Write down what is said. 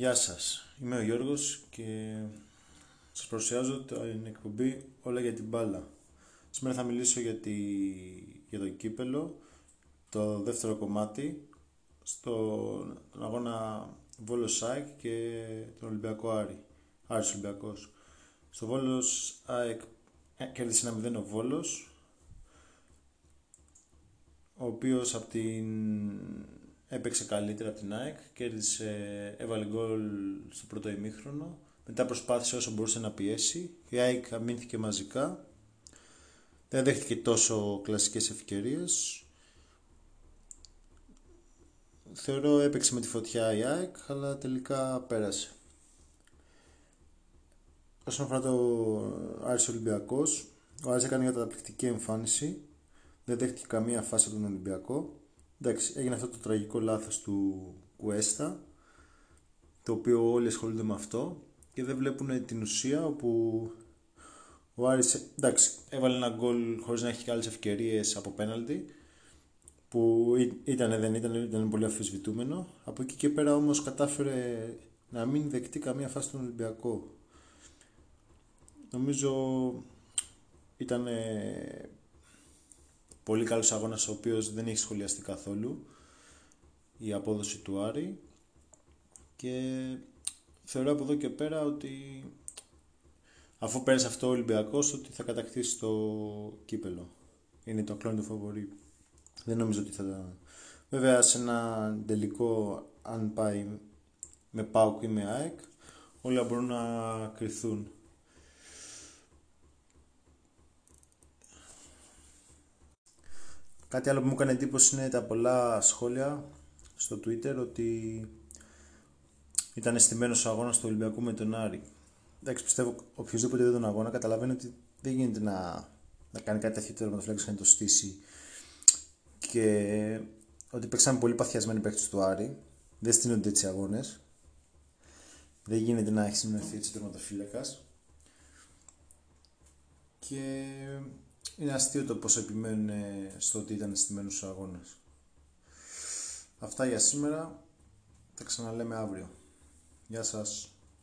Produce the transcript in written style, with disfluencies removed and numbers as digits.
Γεια σας, είμαι ο Γιώργος και σας παρουσιάζω την εκπομπή Όλα για την μπάλα. Σήμερα θα μιλήσω για το κύπελλο, το δεύτερο κομμάτι, στον αγώνα Βόλος ΑΕΚ και τον Ολυμπιακό Άρη. Άρης Ολυμπιακός. Στο Βόλος ΑΕΚ κέρδισε ένα 0 ο Βόλος, ο οποίος έπαιξε καλύτερα από την ΑΕΚ, κέρδισε, έβαλε γκολ στο πρώτο ημίχρονο, μετά προσπάθησε όσο μπορούσε να πιέσει. Η ΑΕΚ αμήνθηκε μαζικά, δεν δέχτηκε τόσο κλασικές ευκαιρίες. Θεωρώ έπαιξε με τη φωτιά η ΑΕΚ, αλλά τελικά πέρασε. Όσον αφορά το Άρης Ολυμπιακός, ο Άρης έκανε καταπληκτική εμφάνιση, δεν δέχτηκε καμία φάση από τον Ολυμπιακό. Εντάξει, έγινε αυτό το τραγικό λάθος του Κουέστα, το οποίο όλοι ασχολούνται με αυτό και δεν βλέπουν την ουσία, όπου ο Άρης, εντάξει, έβαλε ένα γκολ χωρίς να έχει και άλλες ευκαιρίες από πέναλτι, που ήταν πολύ αμφισβητούμενο. Από εκεί και πέρα όμως κατάφερε να μην δεκτεί καμία φάση στον Ολυμπιακό. Νομίζω ήταν πολύ καλός αγώνας, ο οποίος δεν έχει σχολιαστεί καθόλου η απόδοση του Άρη, και θεωρώ από εδώ και πέρα ότι αφού πέρασε αυτό ο Ολυμπιακός, ότι θα κατακτήσει το κύπελλο. Είναι το κλόνι του φαβορί. Δεν νομίζω ότι θα... Βέβαια, σε ένα τελικό, αν πάει με ΠΑΟΚ ή με ΑΕΚ, όλα μπορούν να κριθούν. Κάτι άλλο που μου έκανε εντύπωση είναι τα πολλά σχόλια στο Twitter ότι ήταν αισθημένος ο αγώνας του Ολυμπιακού με τον Άρη. Εντάξει, πιστεύω οποιοδήποτε δει τον αγώνα καταλαβαίνει ότι δεν γίνεται να κάνει κάτι τέτοιο τερματοφύλακας και να το στήσει, και ότι παίξαμε πολύ παθιασμένοι παίκτες του Άρη. Δεν στείνονται έτσι αγώνες. Δεν γίνεται να έχει σημειωθεί έτσι τερματοφύλακας. Και είναι αστείο το πως επιμένουν στο ότι ήταν αισθημένους αγώνες. Αυτά για σήμερα. Τα ξαναλέμε αύριο. Γεια σας.